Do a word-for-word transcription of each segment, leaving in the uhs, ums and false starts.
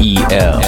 E L.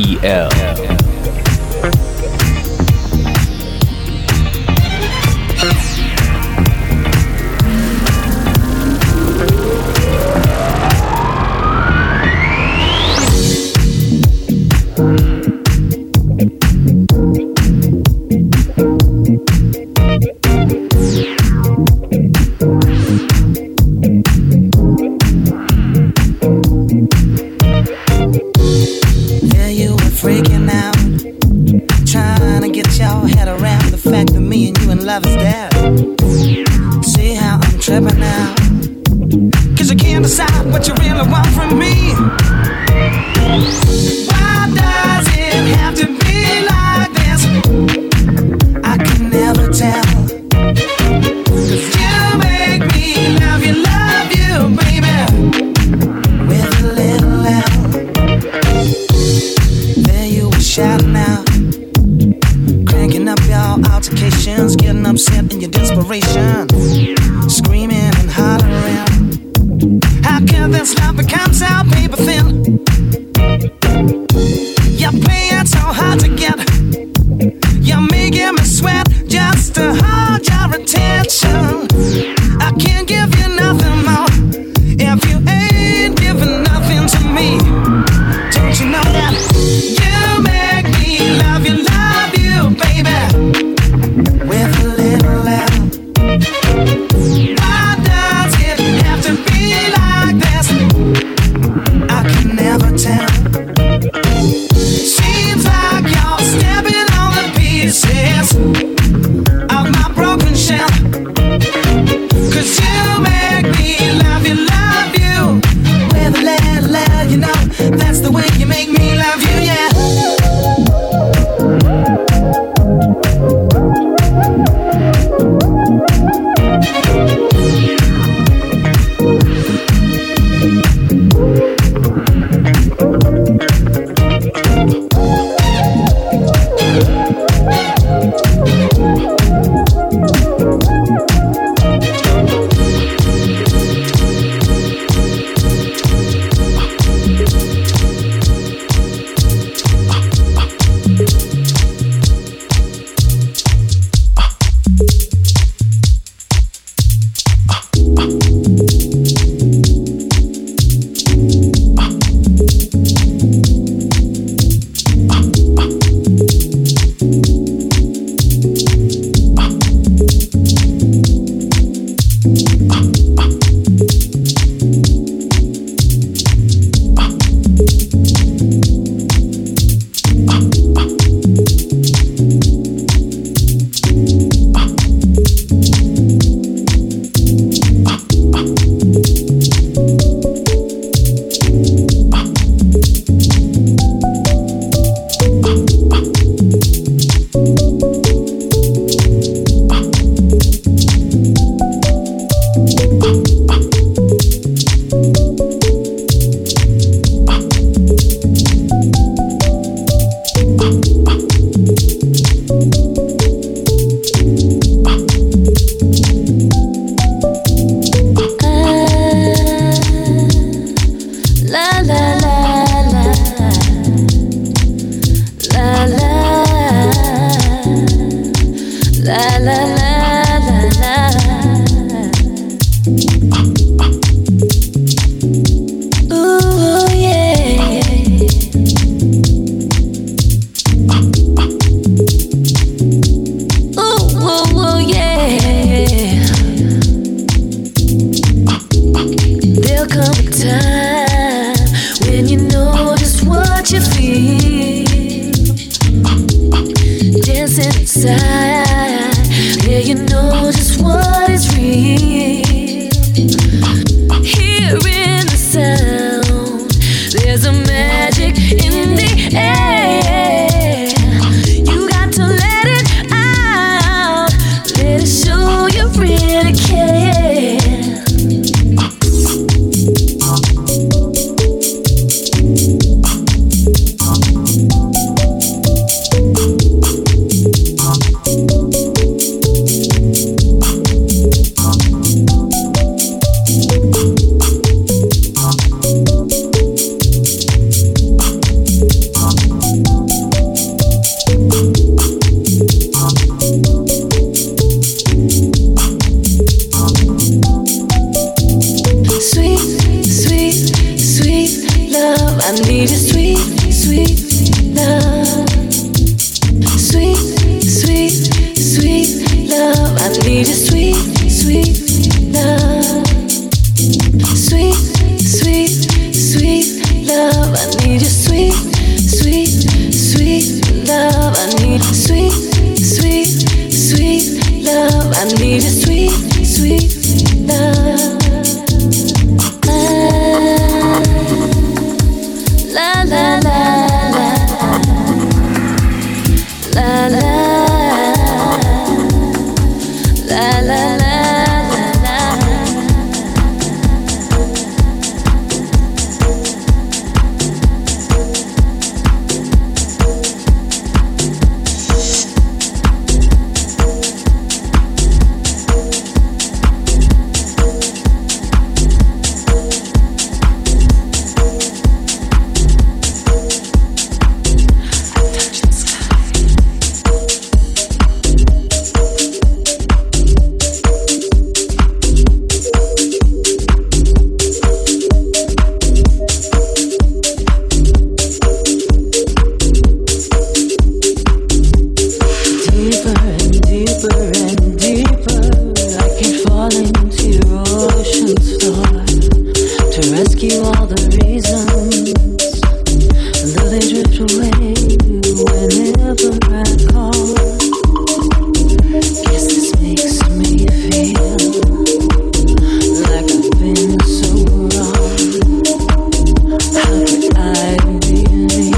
E L they drift away whenever I call. Guess this makes me feel like I've been so wrong. How could I believe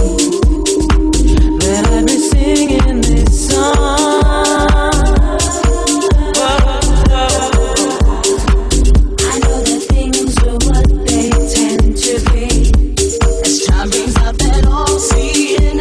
that I'd be singing this song? Brings up that all seeing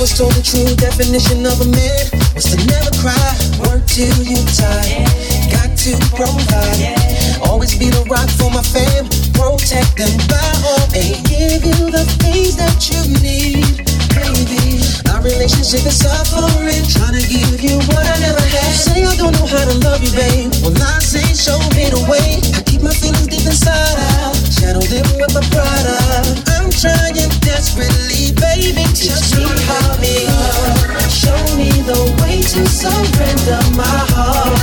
was told the true definition of a man was to never cry, work till you die, got to provide, always be the rock for my fam, protect them by all means, give you the things that you need, baby. Our relationship is suffering, trying to give you what I never had. Say I don't know how to love you, babe. Well, I say show me the way. I keep my feelings deep inside out, shadow them with my pride out. I'm trying desperately, baby, just to help me up. Show me the way to surrender my heart.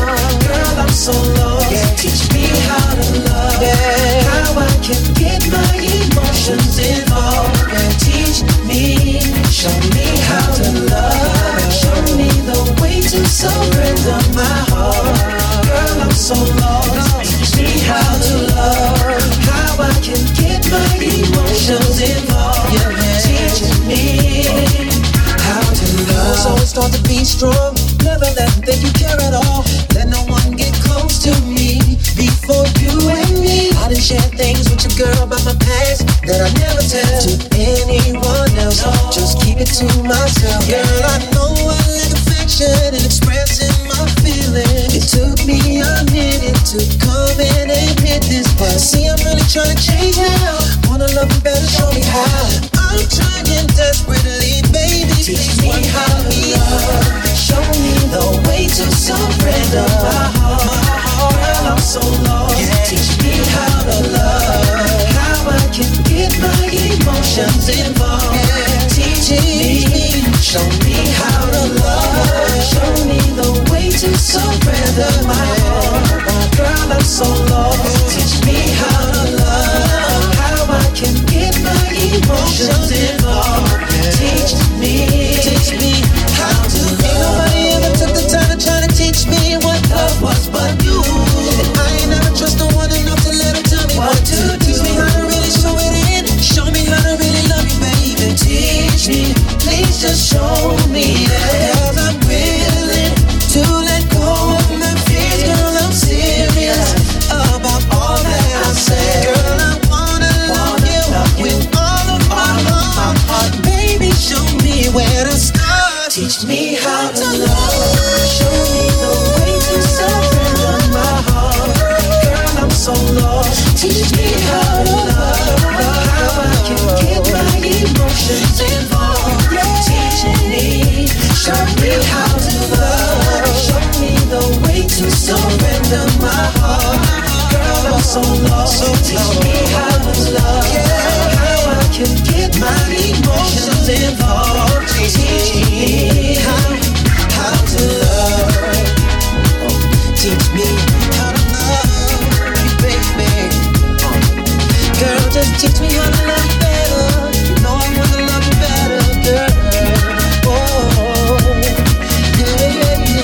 Girl, I'm so lost, yeah. Teach me how to love, yeah. How I can get my emotions involved, yeah. Teach me, show me how to love. Show me the way to surrender my heart. Girl, I'm so lost, teach me how to love. How I can get my emotions involved, yeah. Teach me how to love. So it's hard to be strong, never let them think you care at all. Let no one get close to me before you and me. I done shared things with your girl about my past that I never tell to anyone else, no. Just keep it to myself, yeah. Girl, I know I lack affection in expressing my feelings. It took me a minute to come in and hit this, but see, I'm really trying to change now. Wanna love you better, show me how. I'm trying desperately, baby, teach me how to love. Show me the way to surrender my heart. Girl, I'm so lost, yeah. Teach me how to love. How I can get my emotions involved, yeah. Teach me, show me how to love. Show me the way to surrender my heart. Girl, I'm so lost, teach me how to love. How I can get my emotions involved, yeah. Teach me, teach me how to love. Ain't nobody ever took the time to try to teach me what love was but you. And I ain't never trust no one enough to let them tell me what, what to do. Teach me how to really show it in. Show me how to really love you, baby. Teach me, please just show me that. Cause I'm willing to let go of my fears. Girl, I'm serious about all that I said. Girl, I wanna love you with all of my heart. Baby, show me where to start. Teach me how to love. Show me the way to surrender my heart. Girl, I'm so lost. Teach me how to love. How I can get my emotions involved. Teach me, show me how to love. Show me the way to surrender my heart. Girl, I'm so lost. Teach me how to love. How I can get my emotions involved. Teach me how. How to love, oh, teach me how to love you, baby, oh. Girl, just teach me how to love better. You know I wanna love you better, girl. Oh, yeah, yeah, baby.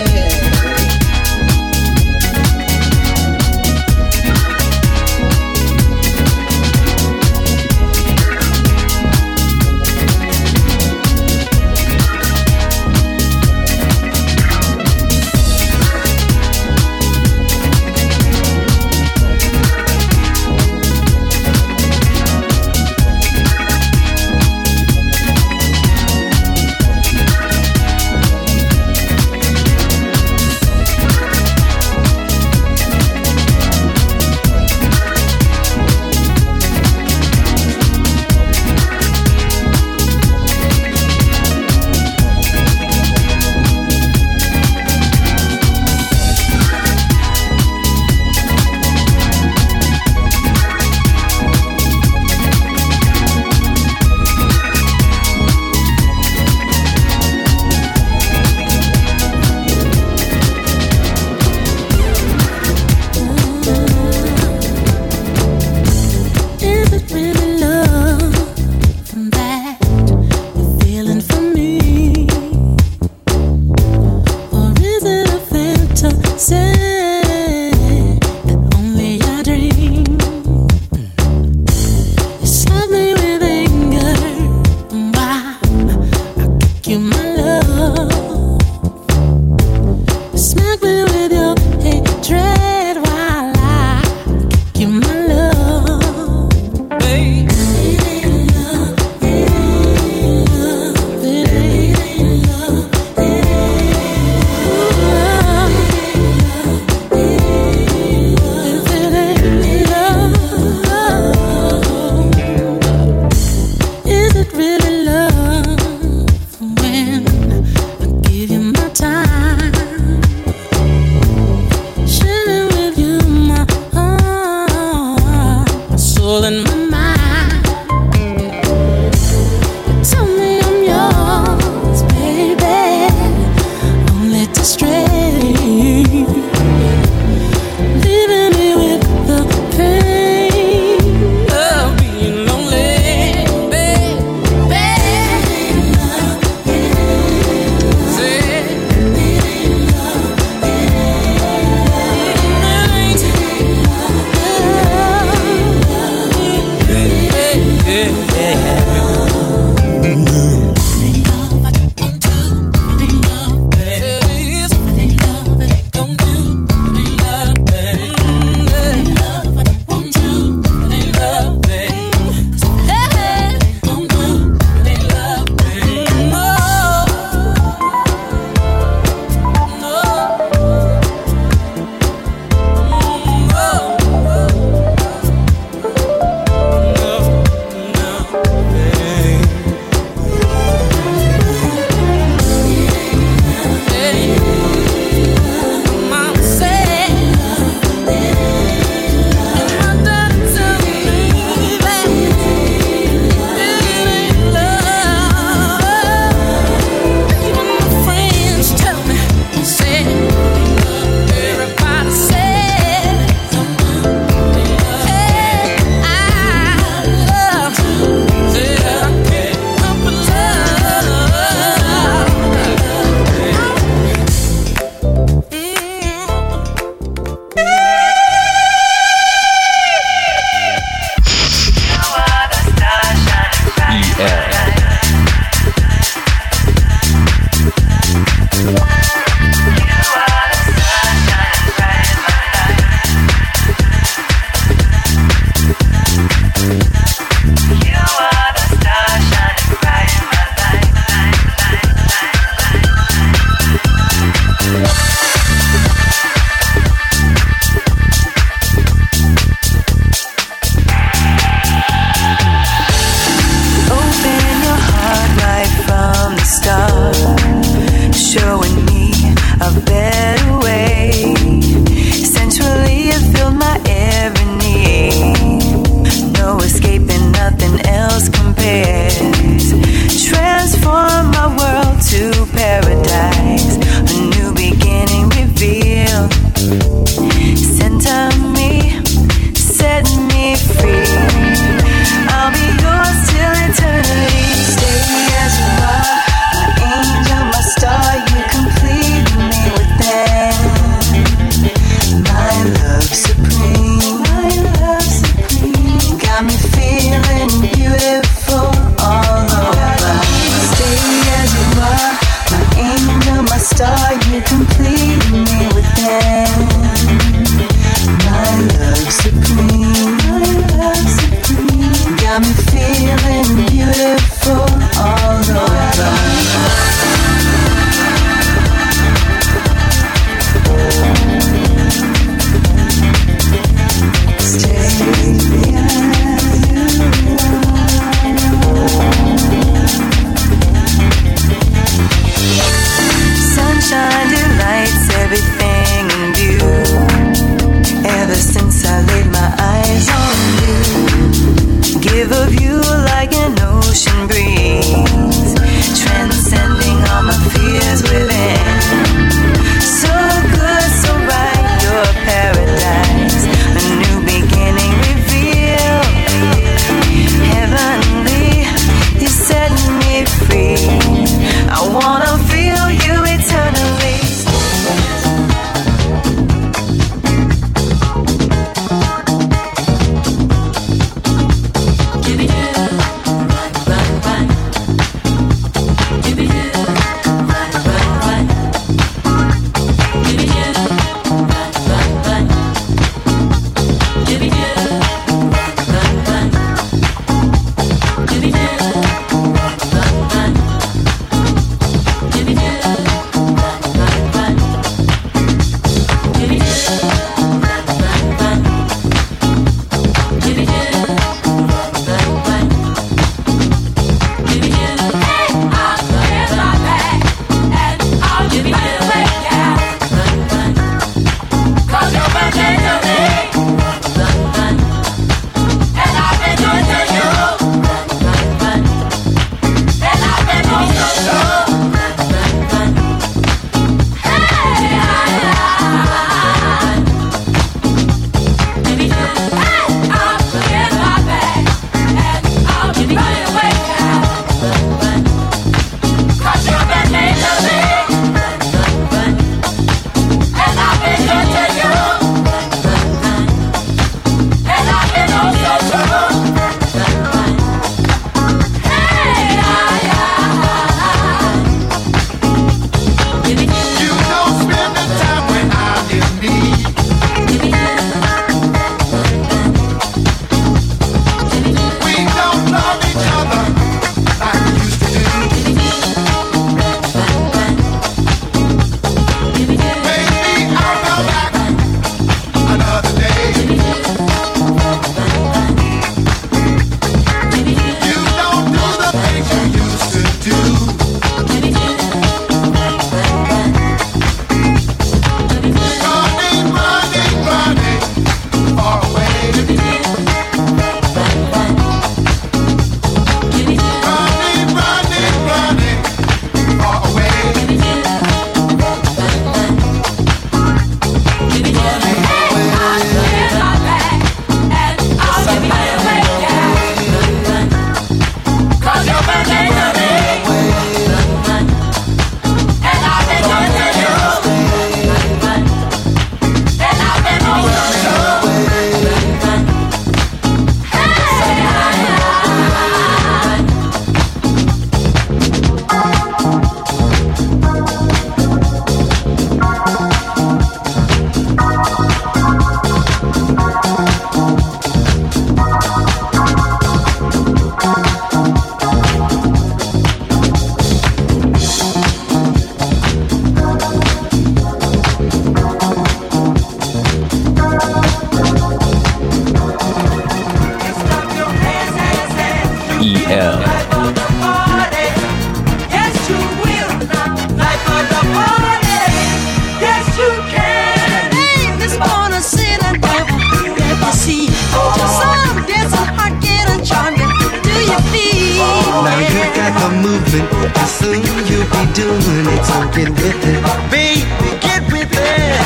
moving, and soon you'll be doing it. So get with it, baby, get with it.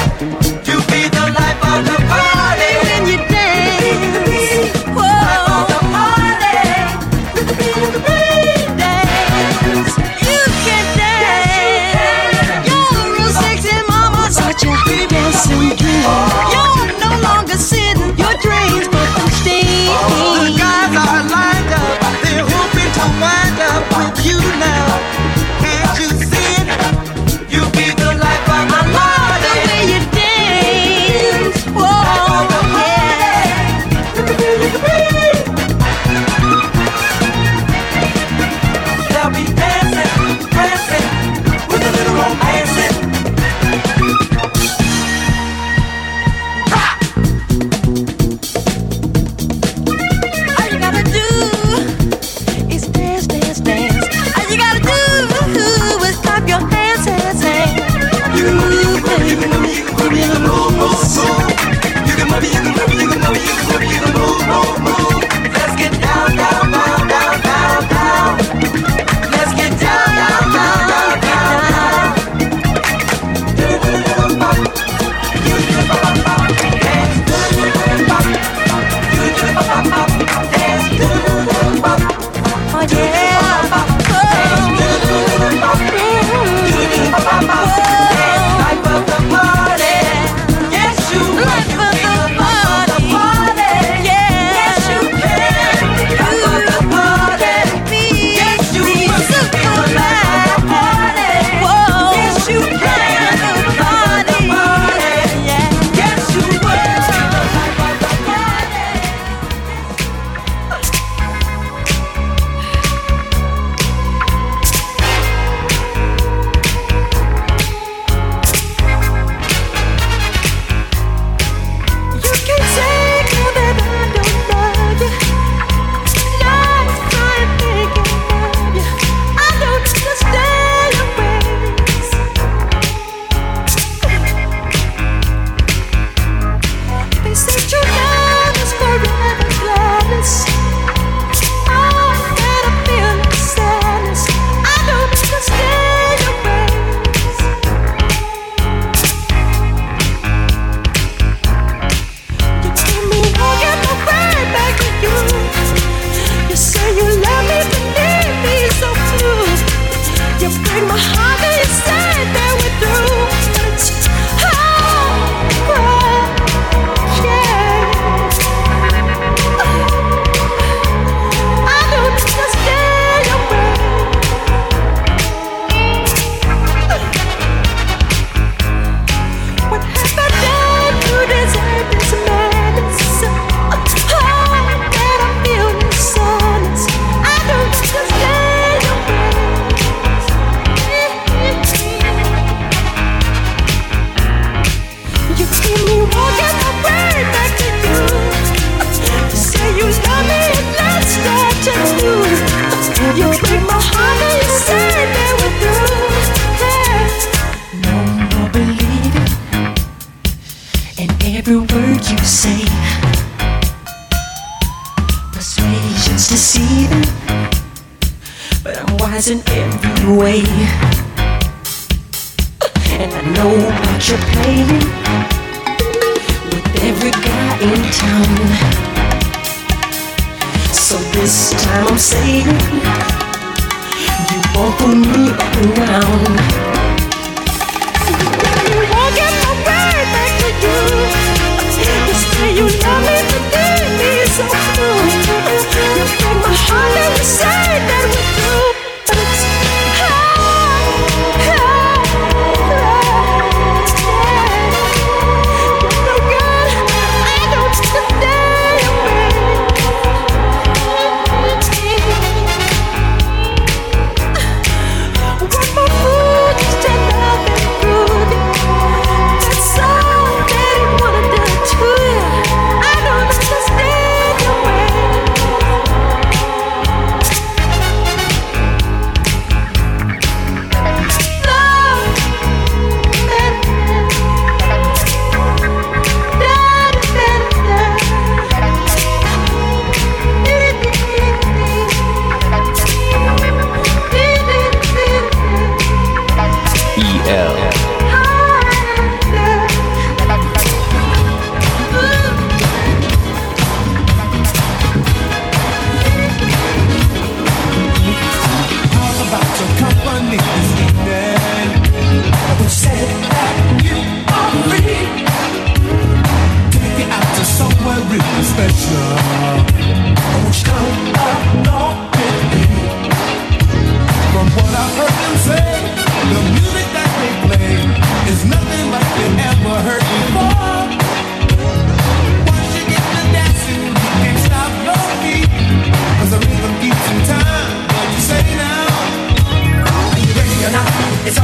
You be the life of the party when you dance. Whoa, life of the party. Dance, you can dance. You're a real sexy mama, such a dancing king. You're no longer sitting your dreams, but you stay. The guys are lined up, they're hoping to wind up with you now. What?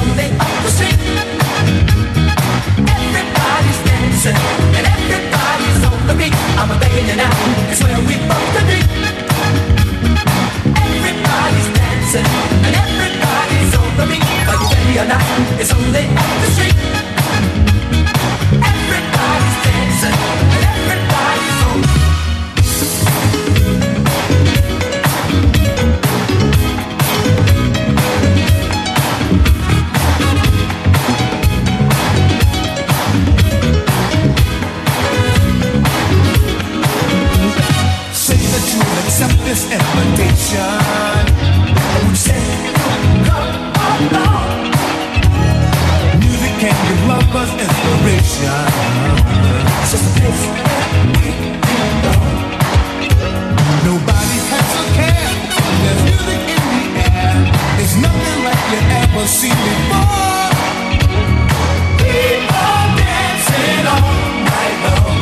Sunday up the street. Everybody's dancing and everybody's on the beat. I'm a begging you now, it's where we both can be. Everybody's dancing and everybody's on the beat. But whether or not, it's Sunday up the street. Everybody's dancing and everybody's on the beat. Accept this invitation. We say, come along. Music can give lovers inspiration. It's just a place where we belong. Nobody has a care. There's music in the air. It's nothing like you ever seen before. People dancing all night long.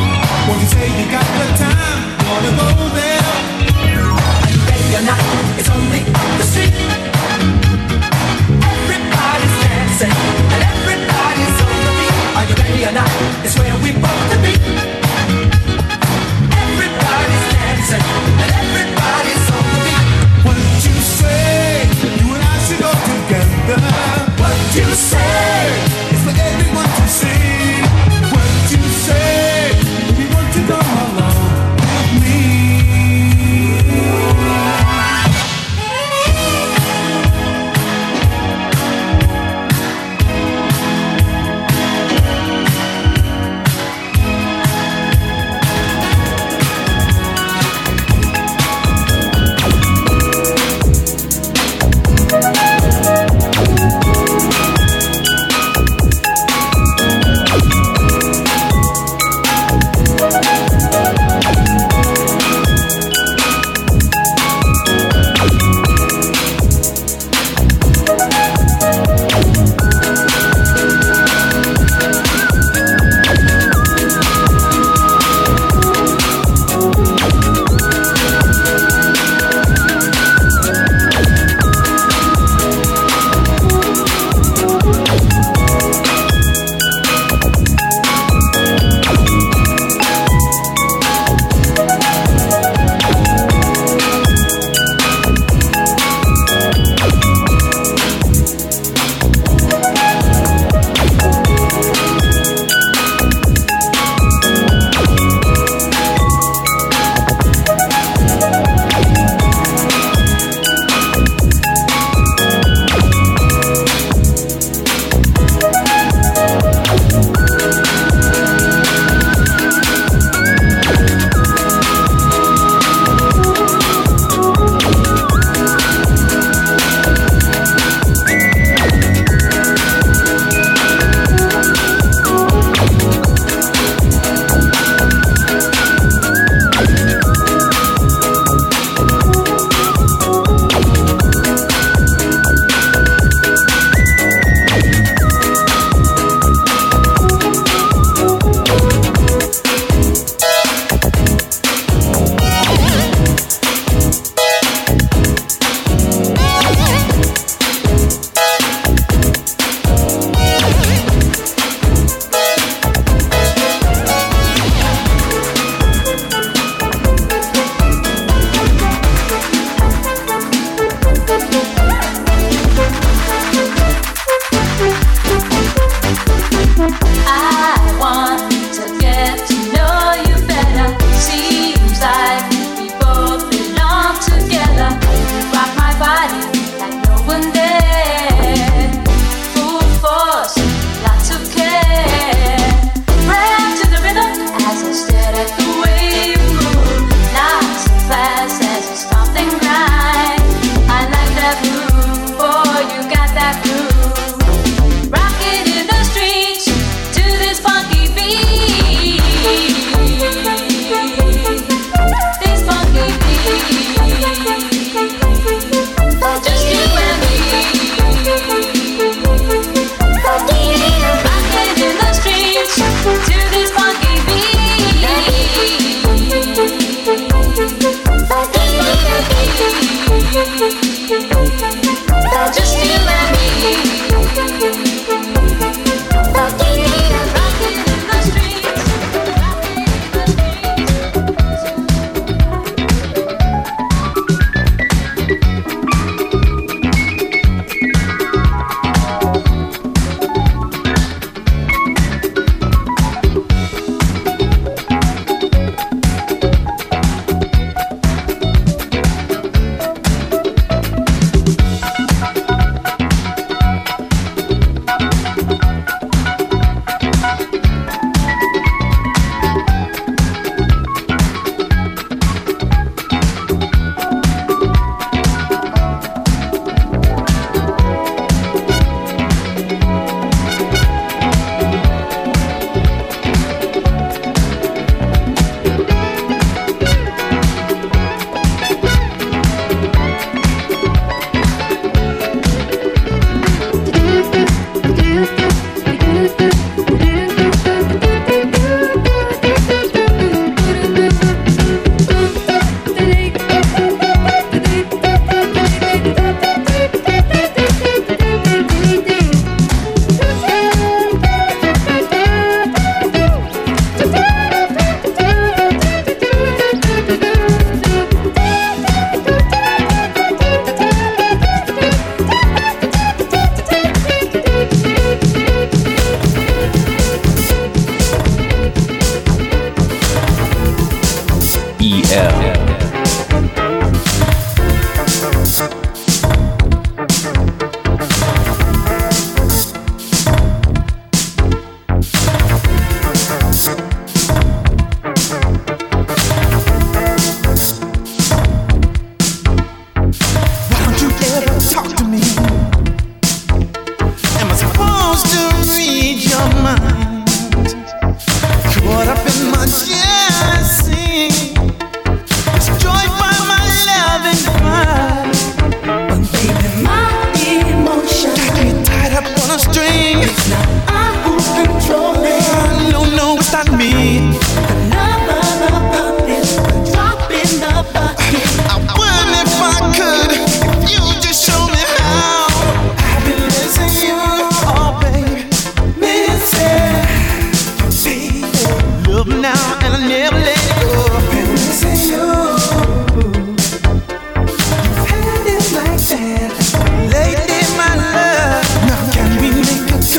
Won't you say you got the time? Wanna go there? You're not, it's only on the street. Everybody's dancing and everybody's on the beat. Are you ready or not? It's where we both to be.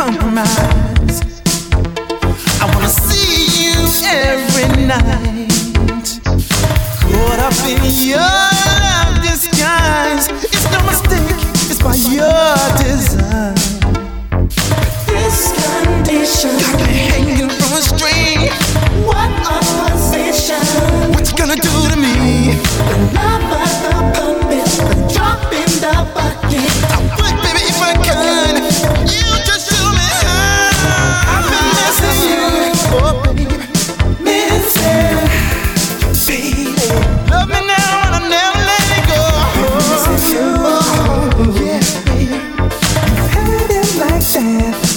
compromise. I wanna see you every night, caught up in your love disguise. It's no mistake, it's by your design. This condition got me hanging from a string. What a position. What you gonna do to me? Another the puppet, the drop in the bucket. I would, baby, if I could. You just do me high. I've been missing you, oh baby, missing you, baby. Love me now and I'll never let it go. Missing you, oh yeah, baby. You've had it like that.